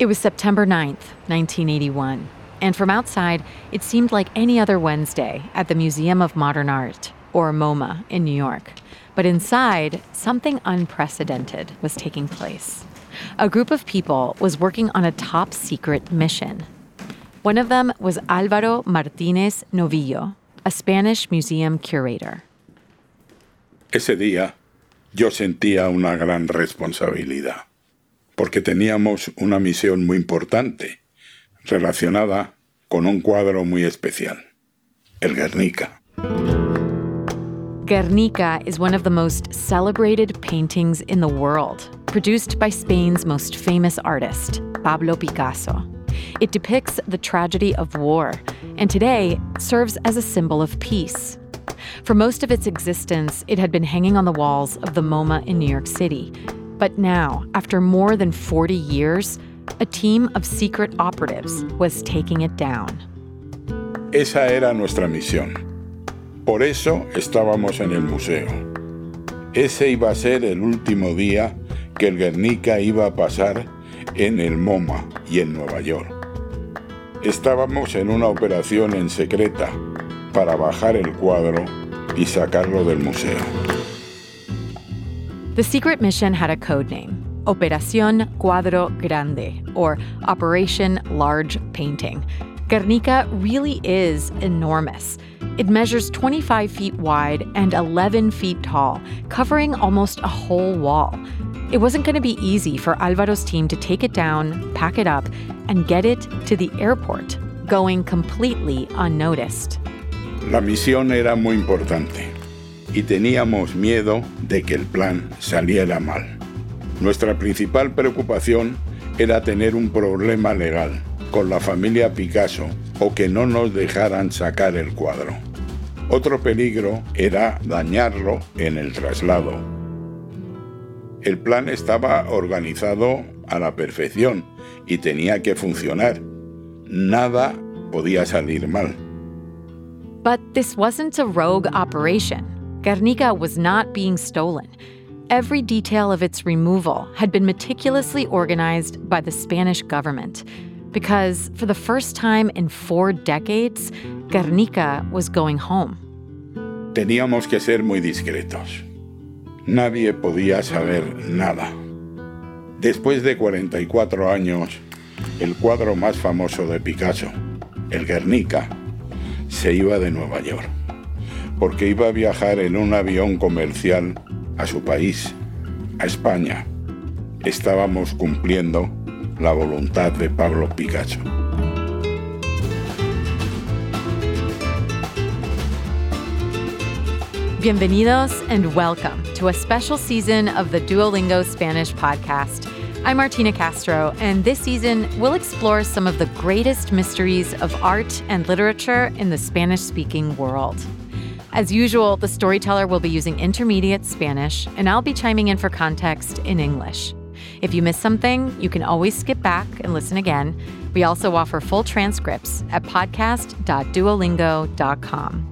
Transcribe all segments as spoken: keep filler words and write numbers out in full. It was September ninth, nineteen eighty-one, and from outside, it seemed like any other Wednesday at the Museum of Modern Art, or MoMA, in New York. But inside, something unprecedented was taking place. A group of people was working on a top-secret mission. One of them was Álvaro Martínez Novillo, a Spanish museum curator. Ese día, yo sentía una gran responsabilidad, porque teníamos una misión muy importante relacionada con un cuadro muy especial, el Guernica. Guernica is one of the most celebrated paintings in the world, produced by Spain's most famous artist, Pablo Picasso. It depicts the tragedy of war, and today serves as a symbol of peace. For most of its existence, it had been hanging on the walls of the MoMA in New York City. But now, after more than forty years, a team of secret operatives was taking it down. Esa era nuestra misión. Por eso estábamos en el museo. Ese iba a ser el último día que el Guernica iba a pasar en el MoMA y en Nueva York. Estábamos en una operación en secreta para bajar el cuadro y sacarlo del museo. The secret mission had a code name, Operación Cuadro Grande, or Operation Large Painting. Guernica really is enormous. It measures twenty-five feet wide and eleven feet tall, covering almost a whole wall. It wasn't going to be easy for Álvaro's team to take it down, pack it up, and get it to the airport, going completely unnoticed. La misión era muy importante. Y teníamos miedo de que el plan saliera mal. Nuestra principal preocupación era tener un problema legal con la familia Picasso o que no nos dejaran sacar el cuadro. Otro peligro era dañarlo en el traslado. El plan estaba organizado a la perfección y tenía que funcionar. Nada podía salir mal. But this wasn't a rogue operation. Guernica was not being stolen. Every detail of its removal had been meticulously organized by the Spanish government, because for the first time in four decades, Guernica was going home. Teníamos que ser muy discretos. Nadie podía saber nada. Después de cuarenta y cuatro años, el cuadro más famoso de Picasso, el Guernica, se iba de Nueva York, porque iba a viajar en un avión comercial a su país, a España. Estábamos cumpliendo la voluntad de Pablo Picasso. Bienvenidos and welcome to a special season of the Duolingo Spanish podcast. I'm Martina Castro, and this season we'll explore some of the greatest mysteries of art and literature in the Spanish-speaking world. As usual, the storyteller will be using intermediate Spanish, and I'll be chiming in for context in English. If you miss something, you can always skip back and listen again. We also offer full transcripts at podcast dot duolingo dot com.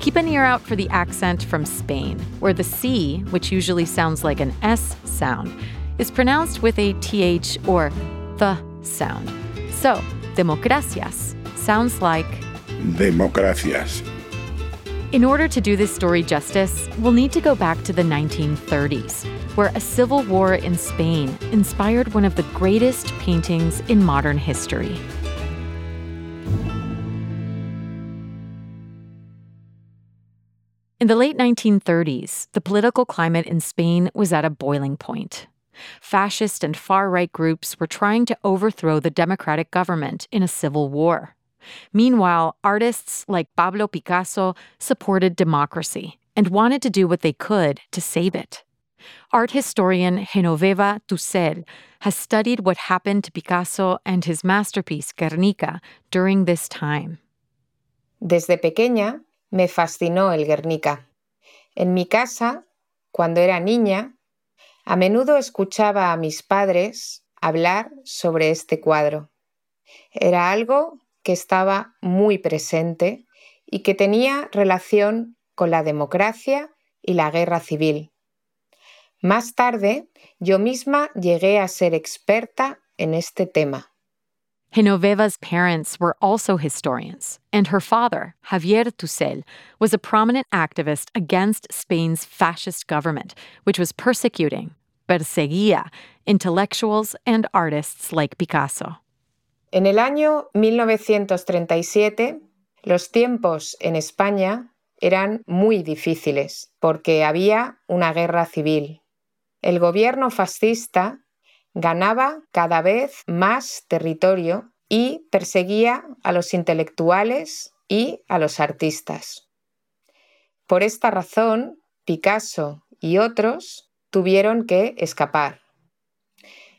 Keep an ear out for the accent from Spain, where the C, which usually sounds like an S sound, is pronounced with a T H or the sound. So, democracias sounds like... Democracias. In order to do this story justice, we'll need to go back to the nineteen thirties, where a civil war in Spain inspired one of the greatest paintings in modern history. In the late nineteen thirties, the political climate in Spain was at a boiling point. Fascist and far-right groups were trying to overthrow the democratic government in a civil war. Meanwhile, artists like Pablo Picasso supported democracy and wanted to do what they could to save it. Art historian Genoveva Tussel has studied what happened to Picasso and his masterpiece Guernica during this time. Desde pequeña me fascinó el Guernica. En mi casa, cuando era niña, a menudo escuchaba a mis padres hablar sobre este cuadro. Era algo que estaba muy presente y que tenía relación con la democracia y la guerra civil. Más tarde, yo misma llegué a ser experta en este tema. Genoveva's parents were also historians, and her father, Javier Tusell, was a prominent activist against Spain's fascist government, which was persecuting, perseguía, intellectuals and artists like Picasso. En el año mil novecientos treinta y siete, los tiempos en España eran muy difíciles porque había una guerra civil. El gobierno fascista ganaba cada vez más territorio y perseguía a los intelectuales y a los artistas. Por esta razón, Picasso y otros tuvieron que escapar.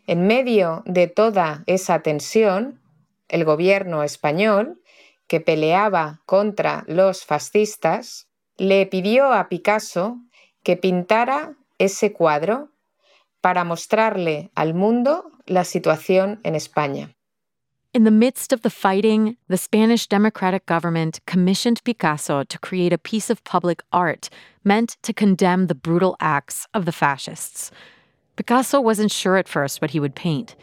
En medio de toda esa tensión, el gobierno español, que peleaba contra los fascistas, le pidió a Picasso que pintara ese cuadro para mostrarle al mundo la situación en España. In the midst of the fighting, the Spanish democratic government commissioned Picasso to create a piece of public art meant to condemn the brutal acts of the fascists. Picasso wasn't sure at first what he would paint.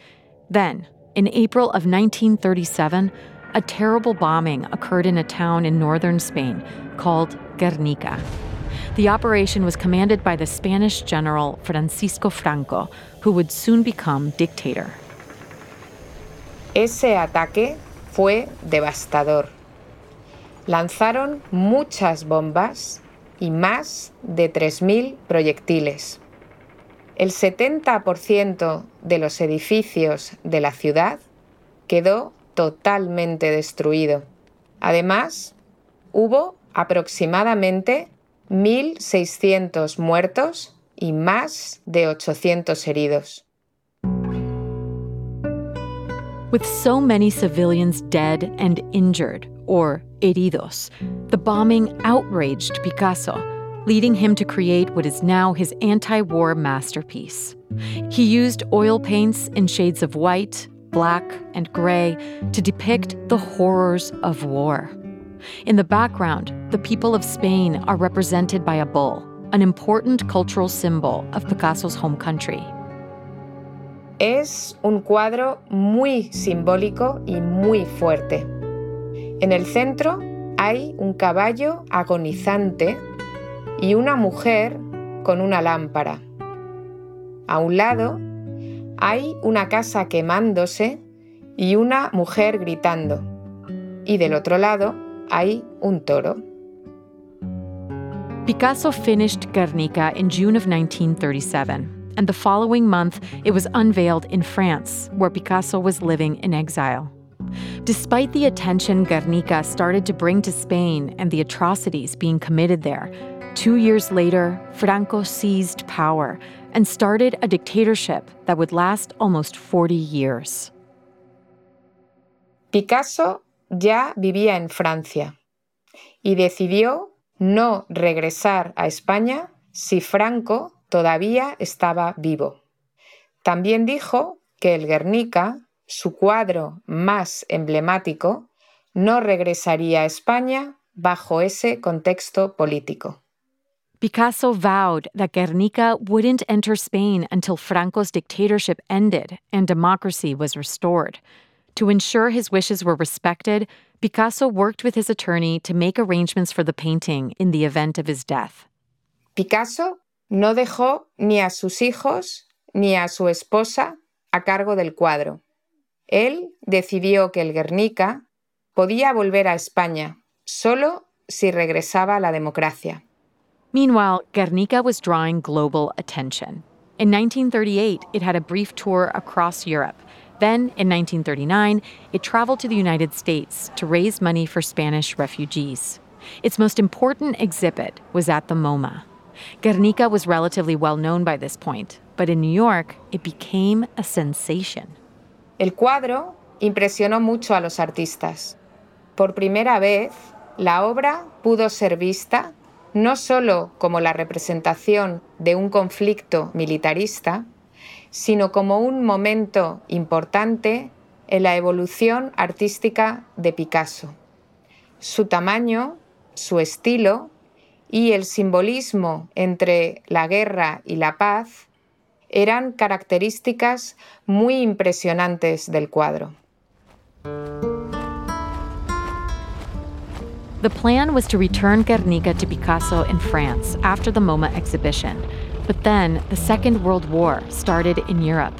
Then, in April of nineteen thirty-seven, a terrible bombing occurred in a town in northern Spain called Guernica. The operation was commanded by the Spanish general Francisco Franco, who would soon become dictator. Ese ataque fue devastador. Lanzaron muchas bombas y más de tres mil proyectiles. El setenta por ciento de los edificios de la ciudad quedó totalmente destruido. Además, hubo aproximadamente mil seiscientos muertos y más de ochocientos heridos. With so many civilians dead and injured, or heridos, the bombing outraged Picasso, leading him to create what is now his anti-war masterpiece. He used oil paints in shades of white, black and gray to depict the horrors of war. In the background, the people of Spain are represented by a bull, an important cultural symbol of Picasso's home country. Es un cuadro muy simbólico y muy fuerte. En el centro hay un caballo agonizante y una mujer con una lámpara. A un lado hay una casa quemándose y una mujer gritando. Y del otro lado hay un toro. Picasso finished Guernica in June of nineteen thirty-seven, and the following month it was unveiled in France, where Picasso was living in exile. Despite the attention Guernica started to bring to Spain and the atrocities being committed there, two years later, Franco seized power and started a dictatorship that would last almost forty years. Picasso ya vivía en Francia y decidió no regresar a España si Franco todavía estaba vivo. También dijo que el Guernica, su cuadro más emblemático, no regresaría a España bajo ese contexto político. Picasso vowed that Guernica wouldn't enter Spain until Franco's dictatorship ended and democracy was restored. To ensure his wishes were respected, Picasso worked with his attorney to make arrangements for the painting in the event of his death. Picasso no dejó ni a sus hijos ni a su esposa a cargo del cuadro. Él decidió que el Guernica podía volver a España solo si regresaba a la democracia. Meanwhile, Guernica was drawing global attention. In nineteen thirty-eight, it had a brief tour across Europe. Then, in nineteen thirty-nine, it traveled to the United States to raise money for Spanish refugees. Its most important exhibit was at the MoMA. Guernica was relatively well known by this point, but in New York, it became a sensation. El cuadro impresionó mucho a los artistas. Por primera vez, la obra pudo ser vista no solo como la representación de un conflicto militarista, sino como un momento importante en la evolución artística de Picasso. Su tamaño, su estilo y el simbolismo entre la guerra y la paz eran características muy impresionantes del cuadro. The plan was to return Guernica to Picasso in France after the MoMA exhibition. But then the Second World War started in Europe.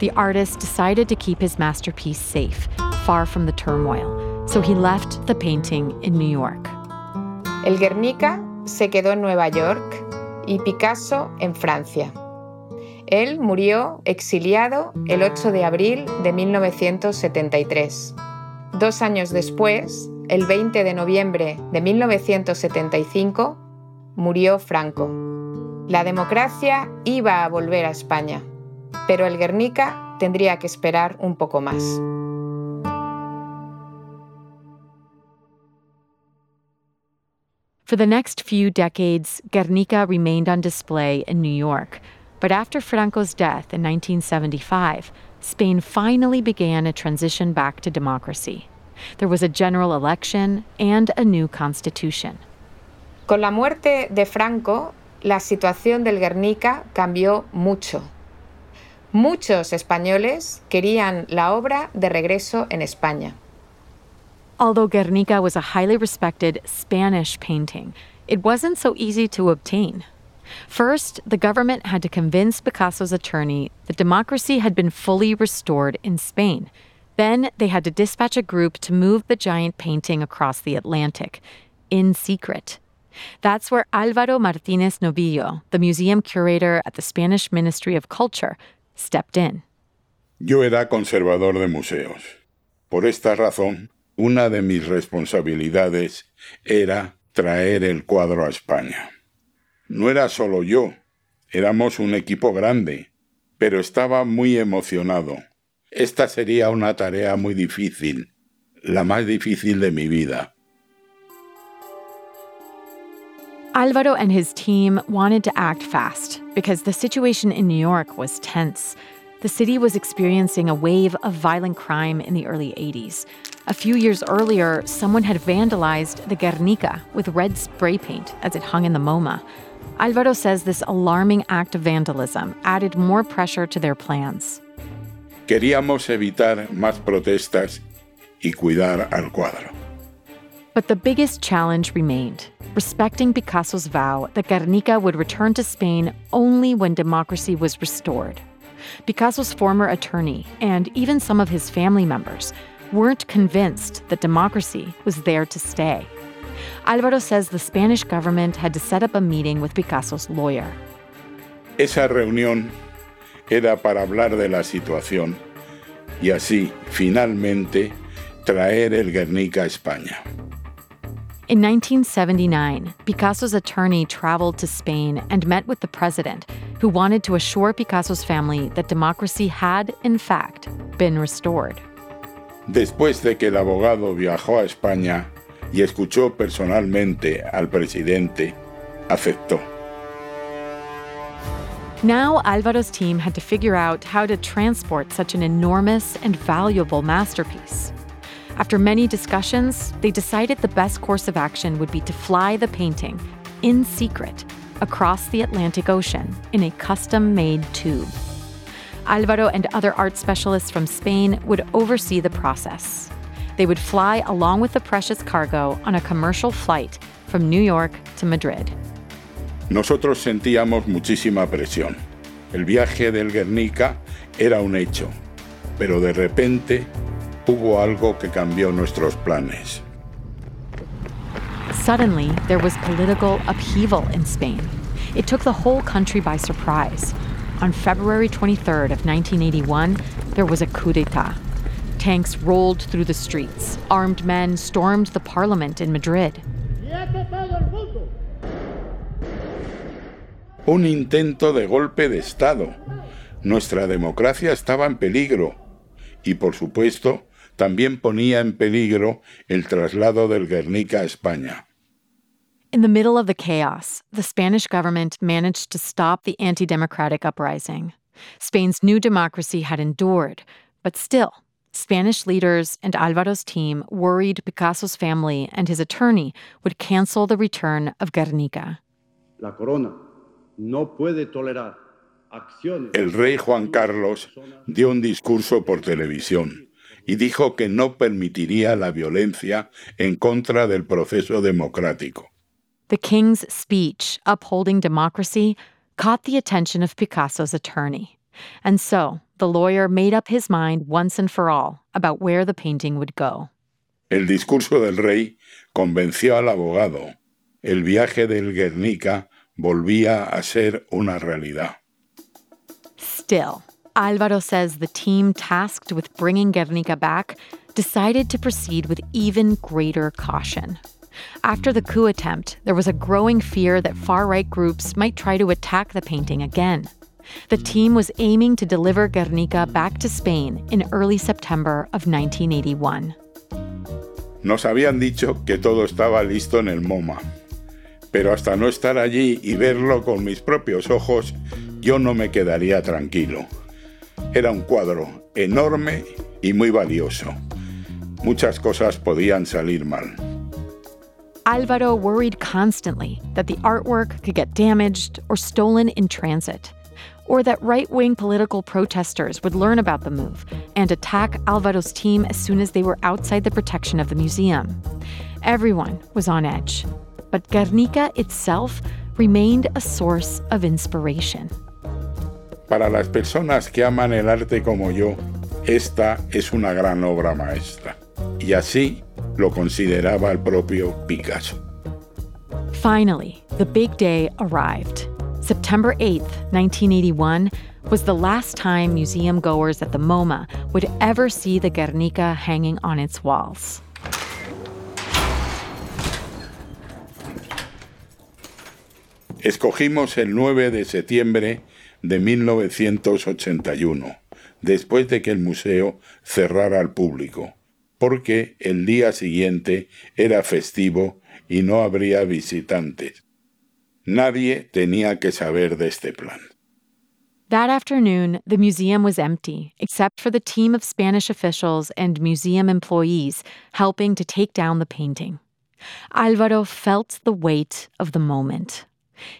The artist decided to keep his masterpiece safe, far from the turmoil. So he left the painting in New York. El Guernica se quedó en Nueva York y Picasso en Francia. Él murió exiliado el ocho de abril de mil novecientos setenta y tres. Dos años después, el veinte de noviembre de mil novecientos setenta y cinco, murió Franco. La democracia iba a volver a España, pero el Guernica tendría que esperar un poco más. For the next few decades, Guernica remained on display in New York. But after Franco's death in nineteen seventy-five, Spain finally began a transition back to democracy. There was a general election and a new constitution. Con la muerte de Franco, la situación del Guernica cambió mucho. Muchos españoles querían la obra de regreso en España. Although Guernica was a highly respected Spanish painting, it wasn't so easy to obtain. First, the government had to convince Picasso's attorney that democracy had been fully restored in Spain. Then they had to dispatch a group to move the giant painting across the Atlantic, in secret. That's where Álvaro Martínez Novillo, the museum curator at the Spanish Ministry of Culture, stepped in. Yo era conservador de museos. Por esta razón, una de mis responsabilidades era traer el cuadro a España. No era solo yo, éramos un equipo grande, pero estaba muy emocionado. Esta sería una tarea muy difícil, la más difícil de mi vida. Álvaro and his team wanted to act fast because the situation in New York was tense. The city was experiencing a wave of violent crime in the early eighties. A few years earlier, someone had vandalized the Guernica with red spray paint as it hung in the MoMA. Álvaro says this alarming act of vandalism added more pressure to their plans. Queríamos evitar más protestas y cuidar al cuadro. But the biggest challenge remained, respecting Picasso's vow that Guernica would return to Spain only when democracy was restored. Picasso's former attorney, and even some of his family members, weren't convinced that democracy was there to stay. Álvaro says the Spanish government had to set up a meeting with Picasso's lawyer. Esa reunión era para hablar de la situación y así, finalmente, traer el Guernica a España. In nineteen seventy-nine, Picasso's attorney traveled to Spain and met with the president, who wanted to assure Picasso's family that democracy had, in fact, been restored. Después de que el abogado viajó a España y escuchó personalmente al presidente, aceptó. Now, Álvaro's team had to figure out how to transport such an enormous and valuable masterpiece. After many discussions, they decided the best course of action would be to fly the painting, in secret, across the Atlantic Ocean in a custom-made tube. Álvaro and other art specialists from Spain would oversee the process. They would fly along with the precious cargo on a commercial flight from New York to Madrid. Nosotros sentíamos muchísima presión. El viaje del Guernica era un hecho, pero de repente hubo algo que cambió nuestros planes. Suddenly, there was political upheaval in Spain. It took the whole country by surprise. On February twenty-third of nineteen eighty-one, there was a coup d'etat. Tanks rolled through the streets. Armed men stormed the parliament in Madrid. Un intento de golpe de Estado. Nuestra democracia estaba en peligro. Y, por supuesto, también ponía en peligro el traslado del Guernica a España. In the middle of the chaos, the Spanish government managed to stop the anti-democratic uprising. Spain's new democracy had endured, but still, Spanish leaders and Álvaro's team worried Picasso's family and his attorney would cancel the return of Guernica. La corona no puede tolerar El rey Juan Carlos dio un discurso por televisión y dijo que no permitiría la violencia en contra del proceso democrático. The king's speech upholding democracy caught the attention of Picasso's attorney. And so, the lawyer made up his mind once and for all about where the painting would go. El discurso del rey convenció al abogado. El viaje del Guernica volvía a ser una realidad. Still, Álvaro says the team tasked with bringing Guernica back decided to proceed with even greater caution. After the coup attempt, there was a growing fear that far-right groups might try to attack the painting again. The team was aiming to deliver Guernica back to Spain in early September of nineteen eighty-one. Nos habían dicho que todo estaba listo en el MoMA, pero hasta no estar allí y verlo con mis propios ojos, yo no me quedaría tranquilo. Era un cuadro enorme y muy valioso. Muchas cosas podían salir mal. Álvaro worried constantly that the artwork could get damaged or stolen in transit, or that right-wing political protesters would learn about the move and attack Álvaro's team as soon as they were outside the protection of the museum. Everyone was on edge, but Guernica itself remained a source of inspiration. Para las personas que aman el arte como yo, esta es una gran obra maestra. Y así lo consideraba el propio Picasso. Finally, the big day arrived. September eighth, nineteen eighty-one, was the last time museum goers at the MoMA would ever see the Guernica hanging on its walls. Escogimos el nueve de septiembre de mil novecientos ochenta y uno, después de que el museo cerrara al público, porque el día siguiente era festivo y no habría visitantes. Nadie tenía que saber de este plan. That afternoon, the museum was empty, except for the team of Spanish officials and museum employees helping to take down the painting. Álvaro felt the weight of the moment.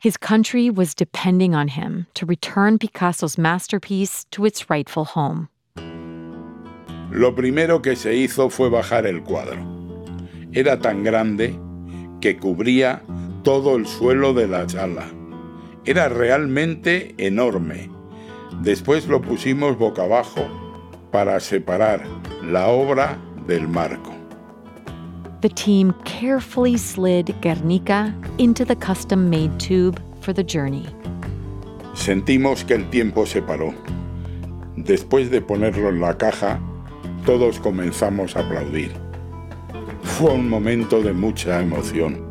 His country was depending on him to return Picasso's masterpiece to its rightful home. Lo primero que se hizo fue bajar el cuadro. Era tan grande que cubría todo el suelo de la sala. Era realmente enorme. Después lo pusimos boca abajo para separar la obra del marco. The team carefully slid Guernica into the custom-made tube for the journey. Sentimos que el tiempo se paró. Después de ponerlo en la caja, todos comenzamos a aplaudir. Fue un momento de mucha emoción.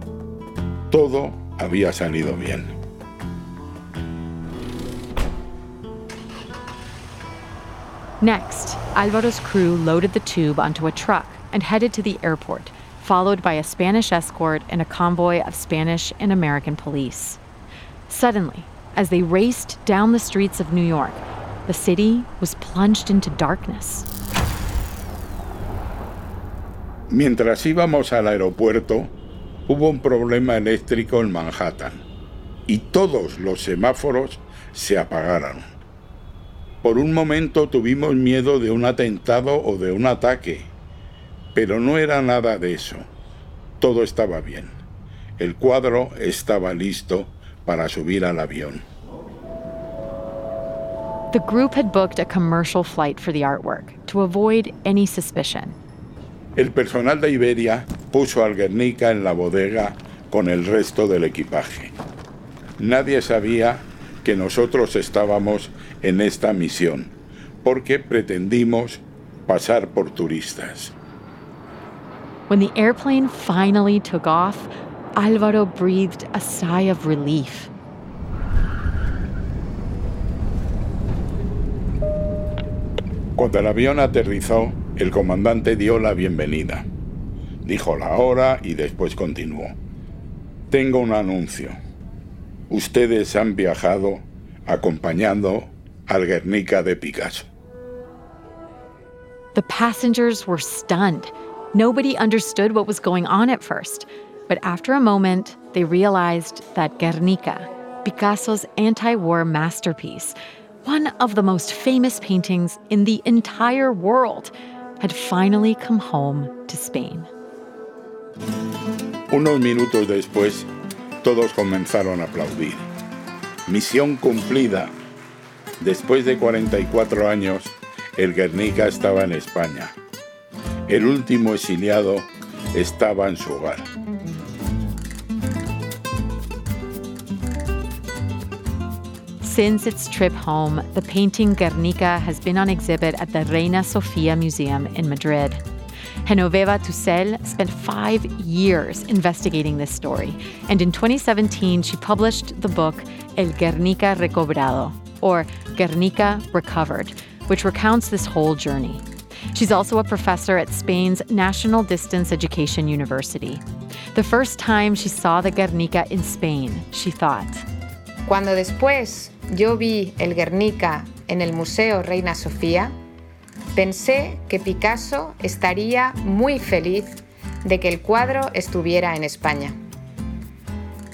Todo había salido bien. Next, Álvaro's crew loaded the tube onto a truck and headed to the airport, followed by a Spanish escort and a convoy of Spanish and American police. Suddenly, as they raced down the streets of New York, the city was plunged into darkness. Mientras íbamos al aeropuerto, hubo un problema eléctrico en Manhattan y todos los semáforos se apagaron. Por un momento tuvimos miedo de un atentado o de un ataque, pero no era nada de eso. Todo estaba bien. El cuadro estaba listo para subir al avión. The group had booked a commercial flight for the artwork to avoid any suspicion. El personal de Iberia puso al Guernica en la bodega con el resto del equipaje. Nadie sabía que nosotros estábamos en esta misión, porque pretendimos pasar por turistas. When the airplane finally took off, Álvaro breathed a sigh of relief. Cuando el avión aterrizó, el comandante dio la bienvenida. Dijo la hora y después continuó. Tengo un anuncio. Ustedes han viajado acompañando al Guernica de Picasso. The passengers were stunned. Nobody understood what was going on at first. But after a moment, they realized that Guernica, Picasso's anti-war masterpiece, one of the most famous paintings in the entire world, had finally come home to Spain. Unos minutos después, todos comenzaron a aplaudir. Misión cumplida. Después de cuarenta y cuatro años, el Guernica estaba en España. El último exiliado estaba en su hogar. Since its trip home, the painting Guernica has been on exhibit at the Reina Sofia Museum in Madrid. Genoveva Tussel spent five years investigating this story, and in twenty seventeen she published the book El Guernica Recobrado, or Guernica Recovered, which recounts this whole journey. She's also a professor at Spain's National Distance Education University. The first time she saw the Guernica in Spain, she thought, cuando después yo vi el Guernica en el Museo Reina Sofía, pensé que Picasso estaría muy feliz de que el cuadro estuviera en España.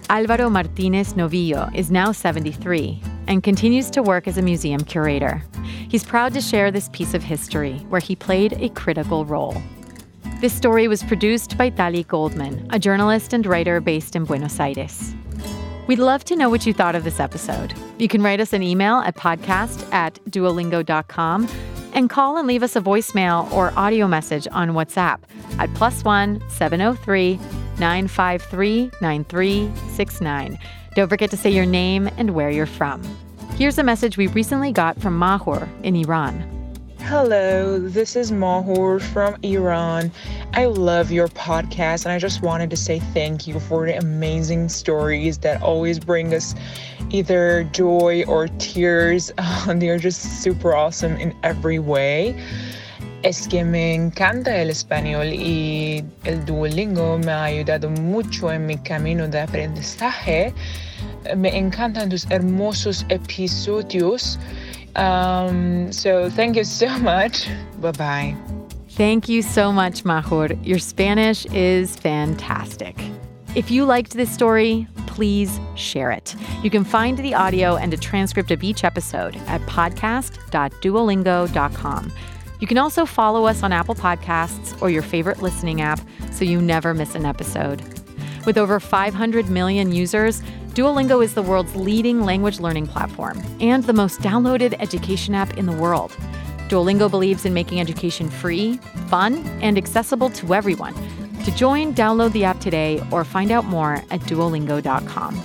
Álvaro Martínez Novillo is now seventy-three and continues to work as a museum curator. He's proud to share this piece of history where he played a critical role. This story was produced by Tali Goldman, a journalist and writer based in Buenos Aires. We'd love to know what you thought of this episode. You can write us an email at podcast at duolingo dot com and call and leave us a voicemail or audio message on WhatsApp at plus one seven oh three nine five three nine three six nine. Don't forget to say your name and where you're from. Here's a message we recently got from Mahur in Iran. Hello, this is Mahur from Iran. I love your podcast, and I just wanted to say thank you for the amazing stories that always bring us either joy or tears. Uh, they're just super awesome in every way. Es que me encanta el español y el Duolingo me ha ayudado mucho en mi camino de aprendizaje. Me encantan tus hermosos episodios. Um, so thank you so much. Bye-bye. Thank you so much, Mahur. Your Spanish is fantastic. If you liked this story, please share it. You can find the audio and a transcript of each episode at podcast dot duolingo dot com. You can also follow us on Apple Podcasts or your favorite listening app so you never miss an episode. With over five hundred million users, Duolingo is the world's leading language learning platform and the most downloaded education app in the world. Duolingo believes in making education free, fun, and accessible to everyone. To join, download the app today or find out more at duolingo dot com.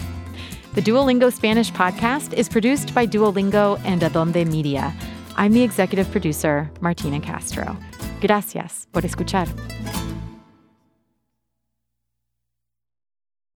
The Duolingo Spanish podcast is produced by Duolingo and Adonde Media. I'm the executive producer, Martina Castro. Gracias por escuchar.